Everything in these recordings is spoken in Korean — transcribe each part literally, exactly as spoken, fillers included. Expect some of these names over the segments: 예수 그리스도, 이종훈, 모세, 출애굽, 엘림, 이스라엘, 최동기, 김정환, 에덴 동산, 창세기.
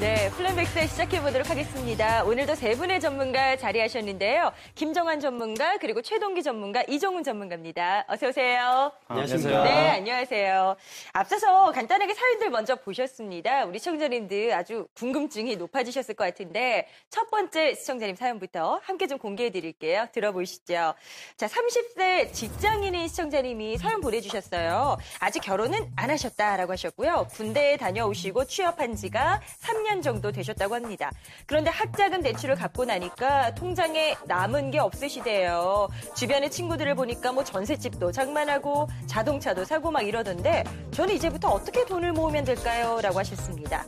네, 플랜백스 시작해보도록 하겠습니다. 오늘도 세 분의 전문가 자리하셨는데요. 김정환 전문가, 그리고 최동기 전문가, 이종훈 전문가입니다. 어서오세요. 안녕하세요. 네, 안녕하세요. 앞서서 간단하게 사연들 먼저 보셨습니다. 우리 시청자님들 아주 궁금증이 높아지셨을 것 같은데 첫 번째 시청자님 사연부터 함께 좀 공개해드릴게요. 들어보시죠. 자, 삼십 대 직장인인 시청자님이 사연 보내주셨어요. 아직 결혼은 안 하셨다라고 하셨고요. 군대에 다녀오시고 취업한 지가 삼 년 정도 되셨다고 합니다. 그런데 학자금 대출을 갚고 나니까 통장에 남은 게 없으시대요. 주변의 친구들을 보니까 뭐 전셋집도 장만하고 자동차도 사고 막 이러던데 저는 이제부터 어떻게 돈을 모으면 될까요? 라고 하셨습니다.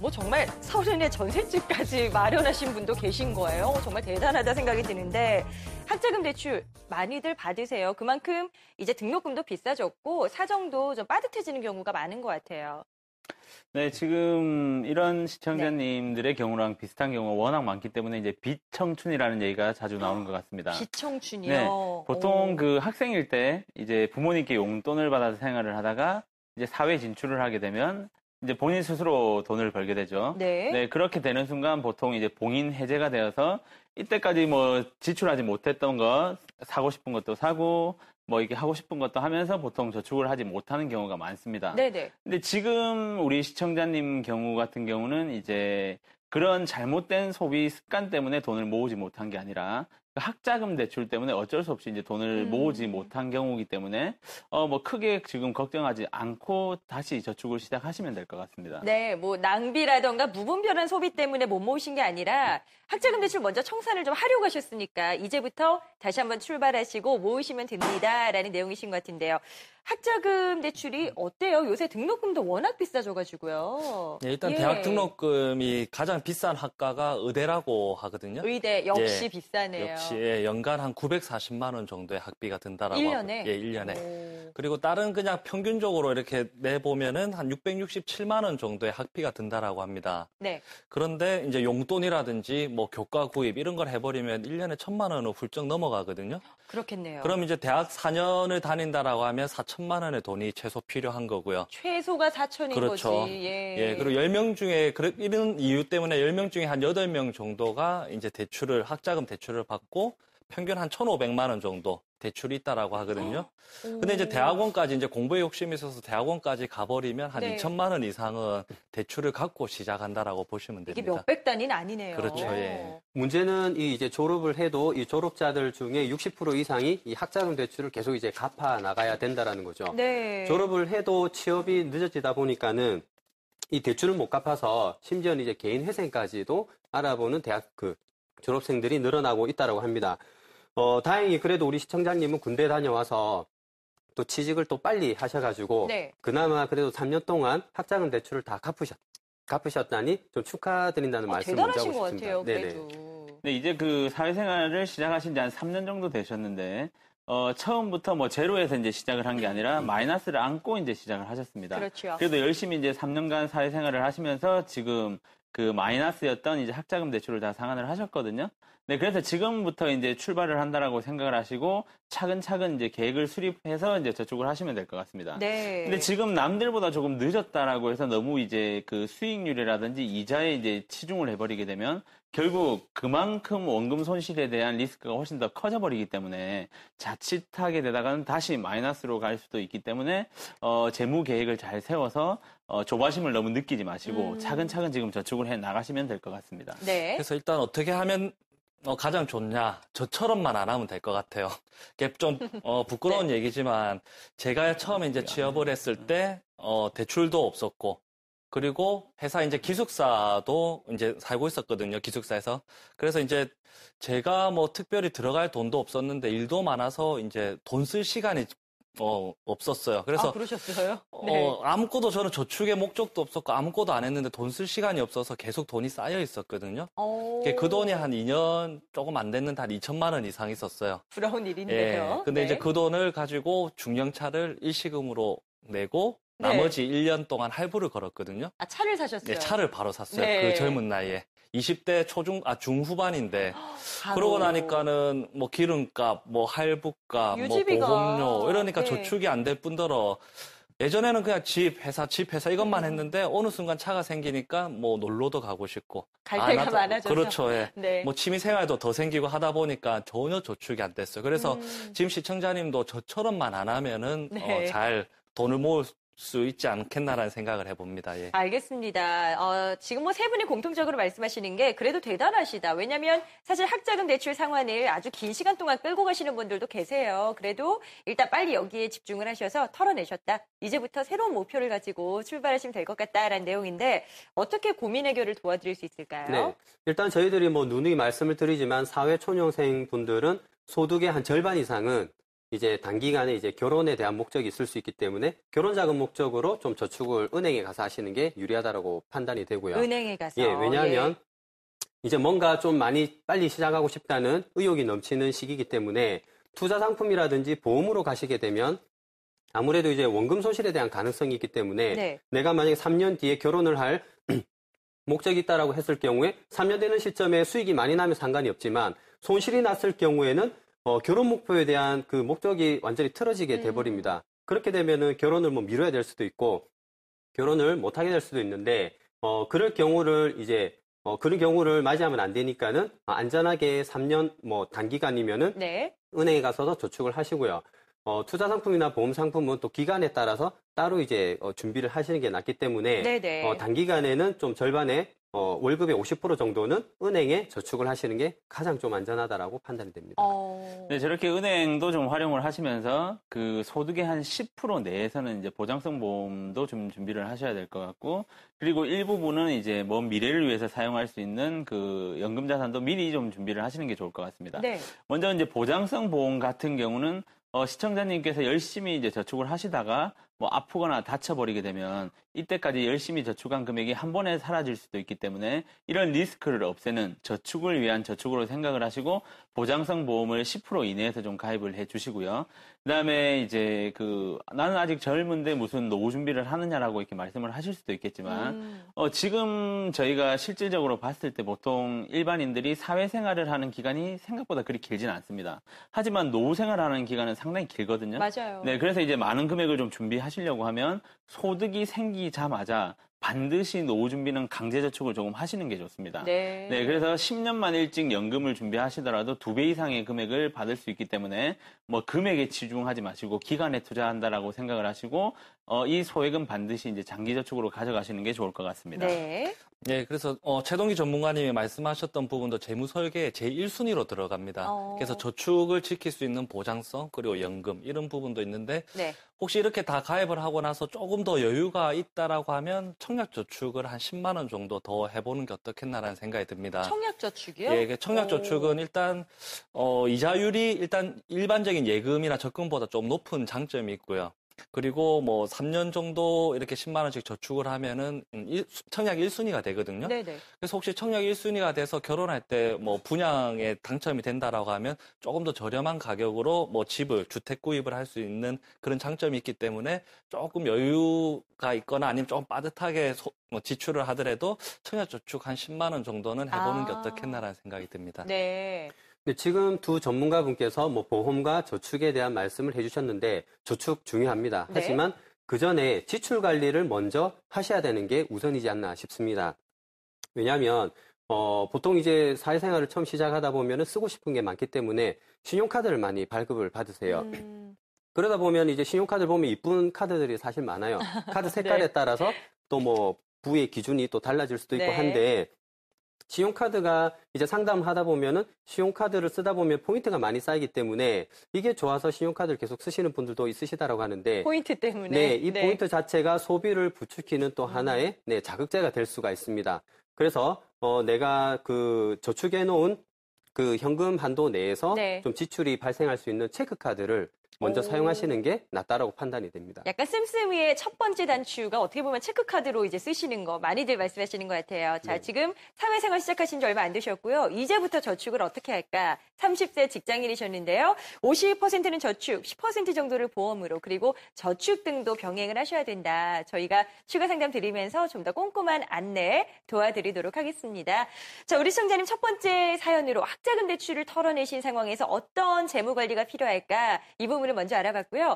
뭐 정말 서른에 전셋집까지 마련하신 분도 계신 거예요. 정말 대단하다 생각이 드는데 학자금 대출 많이들 받으세요. 그만큼 이제 등록금도 비싸졌고 사정도 좀 빠듯해지는 경우가 많은 것 같아요. 네, 지금 이런 시청자님들의 네. 경우랑 비슷한 경우가 워낙 많기 때문에 이제 비청춘이라는 얘기가 자주 나오는 것 같습니다. 비청춘이요? 네, 보통 오. 그 학생일 때 이제 부모님께 용돈을 받아서 생활을 하다가 이제 사회 진출을 하게 되면 이제 본인 스스로 돈을 벌게 되죠. 네. 네, 그렇게 되는 순간 보통 이제 봉인 해제가 되어서 이때까지 뭐 지출하지 못했던 것, 사고 싶은 것도 사고 뭐 이렇게 하고 싶은 것도 하면서 보통 저축을 하지 못하는 경우가 많습니다. 네네. 근데 지금 우리 시청자님 경우 같은 경우는 이제 그런 잘못된 소비 습관 때문에 돈을 모으지 못한 게 아니라 학자금 대출 때문에 어쩔 수 없이 이제 돈을 음. 모으지 못한 경우이기 때문에 어 뭐 크게 지금 걱정하지 않고 다시 저축을 시작하시면 될 것 같습니다. 네, 뭐 낭비라던가 무분별한 소비 때문에 못 모으신 게 아니라 학자금 대출 먼저 청산을 좀 하려고 하셨으니까 이제부터 다시 한번 출발하시고 모으시면 됩니다라는 내용이신 것 같은데요. 학자금 대출이 어때요? 요새 등록금도 워낙 비싸져가지고요. 네, 일단 예. 대학 등록금이 가장 비싼 학과가 의대라고 하거든요. 의대 역시 예. 비싸네요. 역시 예, 연간 한 구백사십만 원 정도의 학비가 든다라고. 일 년에? 예, 일 년에. 오. 그리고 다른 그냥 평균적으로 이렇게 내보면은 한 육백육십칠만 원 정도의 학비가 든다라고 합니다. 네. 그런데 이제 용돈이라든지 뭐 교과 구입 이런 걸 해버리면 일 년에 천만 원으로 훌쩍 넘어가거든요. 그렇겠네요. 그럼 이제 대학 사 년을 다닌다라고 하면 사천만 원의 돈이 최소 필요한 거고요. 최소가 사천인 그렇죠. 거지. 예. 예. 그리고 열 명 중에 이런 이유 때문에 열 명 중에 한 여덟 명 정도가 이제 대출을 학자금 대출을 받고 평균 한 천오백만 원 정도 대출이 있다라고 하거든요. 근데 이제 대학원까지 이제 공부에 욕심이 있어서 대학원까지 가버리면 한 네. 이천만 원 이상은 대출을 갖고 시작한다라고 보시면 됩니다. 이게 몇백 단위는 아니네요. 그렇죠. 예. 문제는 이 이제 졸업을 해도 이 졸업자들 중에 육십 퍼센트 이상이 이 학자금 대출을 계속 이제 갚아 나가야 된다라는 거죠. 네. 졸업을 해도 취업이 늦어지다 보니까는 이 대출을 못 갚아서 심지어는 이제 개인 회생까지도 알아보는 대학 그 졸업생들이 늘어나고 있다라고 합니다. 어, 다행히 그래도 우리 시청자님은 군대 다녀와서 또 취직을 또 빨리 하셔가지고 네. 그나마 그래도 삼 년 동안 학자금 대출을 다 갚으셨, 갚으셨다니 좀 축하드린다는 아, 말씀을 드리고 싶습니다. 대단하신 것 같아요. 그래도. 네, 이제 그 사회생활을 시작하신 지 한 삼 년 정도 되셨는데 어, 처음부터 뭐 제로에서 이제 시작을 한 게 아니라 마이너스를 안고 이제 시작을 하셨습니다. 그렇죠. 그래도 열심히 이제 삼 년간 사회생활을 하시면서 지금 그 마이너스였던 이제 학자금 대출을 다 상환을 하셨거든요. 네, 그래서 지금부터 이제 출발을 한다라고 생각을 하시고 차근차근 이제 계획을 수립해서 이제 저축을 하시면 될 것 같습니다. 네. 근데 지금 남들보다 조금 늦었다라고 해서 너무 이제 그 수익률이라든지 이자에 이제 치중을 해버리게 되면 결국 그만큼 원금 손실에 대한 리스크가 훨씬 더 커져버리기 때문에 자칫하게 되다가는 다시 마이너스로 갈 수도 있기 때문에 어, 재무 계획을 잘 세워서 어, 조바심을 너무 느끼지 마시고 음. 차근차근 지금 저축을 해 나가시면 될 것 같습니다. 네. 그래서 일단 어떻게 하면 어, 가장 좋냐? 저처럼만 안 하면 될 것 같아요. 이게 좀 어, 부끄러운 네. 얘기지만 제가 처음에 이제 취업을 했을 때 어, 대출도 없었고 그리고 회사 이제 기숙사도 이제 살고 있었거든요. 기숙사에서. 그래서 이제 제가 뭐 특별히 들어갈 돈도 없었는데 일도 많아서 이제 돈 쓸 시간이 어, 없었어요. 그래서. 아, 그러셨어요? 네. 어, 아무것도 저는 저축의 목적도 없었고 아무것도 안 했는데 돈 쓸 시간이 없어서 계속 돈이 쌓여 있었거든요. 오. 그 돈이 한 이 년 조금 안 됐는데 한 이천만 원 이상 있었어요. 부러운 일인데요. 예. 근데 네. 이제 그 돈을 가지고 중형차를 일시금으로 내고 네. 나머지 일 년 동안 할부를 걸었거든요. 아, 차를 사셨어요? 네, 차를 바로 샀어요. 네. 그 젊은 나이에. 이십 대 초중, 아, 중후반인데. 바로. 그러고 나니까는 뭐 기름값, 뭐 할부값, 유지비가. 뭐 보험료, 이러니까 네. 저축이 안 될 뿐더러 예전에는 그냥 집, 회사, 집, 회사 이것만 음. 했는데 어느 순간 차가 생기니까 뭐 놀러도 가고 싶고. 갈 데가 아, 많아져서. 그렇죠. 예. 네. 뭐 취미 생활도 더 생기고 하다 보니까 전혀 저축이 안 됐어요. 그래서 음. 지금 시청자님도 저처럼만 안 하면은 네. 어, 잘 돈을 모을 수 있지 않겠나라는 생각을 해봅니다. 예. 알겠습니다. 어, 지금 뭐 세 분이 공통적으로 말씀하시는 게 그래도 대단하시다. 왜냐하면 사실 학자금 대출 상환을 아주 긴 시간 동안 끌고 가시는 분들도 계세요. 그래도 일단 빨리 여기에 집중을 하셔서 털어내셨다. 이제부터 새로운 목표를 가지고 출발하시면 될 것 같다라는 내용인데 어떻게 고민 해결을 도와드릴 수 있을까요? 네. 일단 저희들이 뭐 누누이 말씀을 드리지만 사회초년생 분들은 소득의 한 절반 이상은 이제 단기간에 이제 결혼에 대한 목적이 있을 수 있기 때문에 결혼 자금 목적으로 좀 저축을 은행에 가서 하시는 게 유리하다라고 판단이 되고요. 은행에 가서. 예, 왜냐하면 예. 이제 뭔가 좀 많이 빨리 시작하고 싶다는 의욕이 넘치는 시기이기 때문에 투자 상품이라든지 보험으로 가시게 되면 아무래도 이제 원금 손실에 대한 가능성이 있기 때문에 네. 내가 만약에 삼 년 뒤에 결혼을 할 목적이 있다라고 했을 경우에 삼 년 되는 시점에 수익이 많이 나면 상관이 없지만 손실이 났을 경우에는 어, 결혼 목표에 대한 그 목적이 완전히 틀어지게 음. 돼버립니다. 그렇게 되면은 결혼을 뭐 미뤄야 될 수도 있고, 결혼을 못하게 될 수도 있는데, 어, 그럴 경우를 이제, 어, 그런 경우를 맞이하면 안 되니까는, 안전하게 삼 년 뭐 단기간이면은, 네. 은행에 가서도 저축을 하시고요. 어, 투자 상품이나 보험 상품은 또 기간에 따라서 따로 이제, 어, 준비를 하시는 게 낫기 때문에, 네네. 어, 단기간에는 좀 절반에 어, 월급의 오십 퍼센트 정도는 은행에 저축을 하시는 게 가장 좀 안전하다라고 판단이 됩니다. 어... 네, 저렇게 은행도 좀 활용을 하시면서 그 소득의 한 십 퍼센트 내에서는 이제 보장성 보험도 좀 준비를 하셔야 될 것 같고, 그리고 일부분은 이제 먼 미래를 위해서 사용할 수 있는 그 연금 자산도 미리 좀 준비를 하시는 게 좋을 것 같습니다. 네. 먼저 이제 보장성 보험 같은 경우는 어, 시청자님께서 열심히 이제 저축을 하시다가 뭐 아프거나 다쳐버리게 되면 이때까지 열심히 저축한 금액이 한 번에 사라질 수도 있기 때문에 이런 리스크를 없애는 저축을 위한 저축으로 생각을 하시고 보장성 보험을 십 퍼센트 이내에서 좀 가입을 해 주시고요. 그다음에 이제 그 나는 아직 젊은데 무슨 노후 준비를 하느냐라고 이렇게 말씀을 하실 수도 있겠지만 음. 어, 지금 저희가 실질적으로 봤을 때 보통 일반인들이 사회생활을 하는 기간이 생각보다 그리 길진 않습니다. 하지만 노후 생활하는 기간은 상당히 길거든요. 맞아요. 네, 그래서 이제 많은 금액을 좀 준비하시려고 하면 소득이 생기자마자 반드시 노후 준비는 강제 저축을 조금 하시는 게 좋습니다. 네. 네, 그래서 십 년만 일찍 연금을 준비하시더라도 두 배 이상의 금액을 받을 수 있기 때문에 뭐 금액에 치중하지 마시고 기간에 투자한다라고 생각을 하시고 어, 이 소액은 반드시 이제 장기 저축으로 가져가시는 게 좋을 것 같습니다. 네. 네, 그래서 어, 최동기 전문가님이 말씀하셨던 부분도 재무 설계의 제일 순위로 들어갑니다. 어... 그래서 저축을 지킬 수 있는 보장성 그리고 연금 이런 부분도 있는데 네. 혹시 이렇게 다 가입을 하고 나서 조금 더 여유가 있다라고 하면 청약저축을 한 십만 원 정도 더 해보는 게 어떻겠나라는 생각이 듭니다. 청약저축이요? 예, 청약저축은 오. 일단 어, 이자율이 일단 일반적인 예금이나 적금보다 좀 높은 장점이 있고요. 그리고 뭐 삼 년 정도 이렇게 십만 원씩 저축을 하면은 청약 일 순위가 되거든요. 네네. 그래서 혹시 청약 일 순위가 돼서 결혼할 때 뭐 분양에 당첨이 된다라고 하면 조금 더 저렴한 가격으로 뭐 집을 주택 구입을 할 수 있는 그런 장점이 있기 때문에 조금 여유가 있거나 아니면 조금 빠듯하게 소, 뭐 지출을 하더라도 청약 저축 한 십만 원 정도는 해보는 아. 게 어떻겠나라는 생각이 듭니다. 네. 지금 두 전문가분께서 뭐 보험과 저축에 대한 말씀을 해주셨는데 저축 중요합니다. 네. 하지만 그 전에 지출 관리를 먼저 하셔야 되는 게 우선이지 않나 싶습니다. 왜냐하면 어, 보통 이제 사회생활을 처음 시작하다 보면 쓰고 싶은 게 많기 때문에 신용카드를 많이 발급을 받으세요. 음... 그러다 보면 이제 신용카드를 보면 이쁜 카드들이 사실 많아요. 카드 색깔에 네. 따라서 또 뭐 부의 기준이 또 달라질 수도 있고 네. 한데 신용카드가 이제 상담하다 보면은 신용카드를 쓰다 보면 포인트가 많이 쌓이기 때문에 이게 좋아서 신용카드를 계속 쓰시는 분들도 있으시다라고 하는데 포인트 때문에 네, 이 네. 포인트 자체가 소비를 부추기는 또 하나의 네, 자극제가 될 수가 있습니다. 그래서 어, 내가 그 저축해 놓은 그 현금 한도 내에서 네. 좀 지출이 발생할 수 있는 체크카드를 먼저 오. 사용하시는 게 낫다라고 판단이 됩니다. 약간 씀씀이의 첫 번째 단추가 어떻게 보면 체크카드로 이제 쓰시는 거 많이들 말씀하시는 것 같아요. 자, 네. 지금 사회생활 시작하신 지 얼마 안 되셨고요. 이제부터 저축을 어떻게 할까? 삼십 대 직장인이셨는데요. 오십 퍼센트는 저축, 십 퍼센트 정도를 보험으로, 그리고 저축 등도 병행을 하셔야 된다. 저희가 추가 상담 드리면서 좀 더 꼼꼼한 안내 도와드리도록 하겠습니다. 자, 우리 시청자님 첫 번째 사연으로 학자금 대출을 털어내신 상황에서 어떤 재무관리가 필요할까? 이 부분을 먼저 알아봤고요.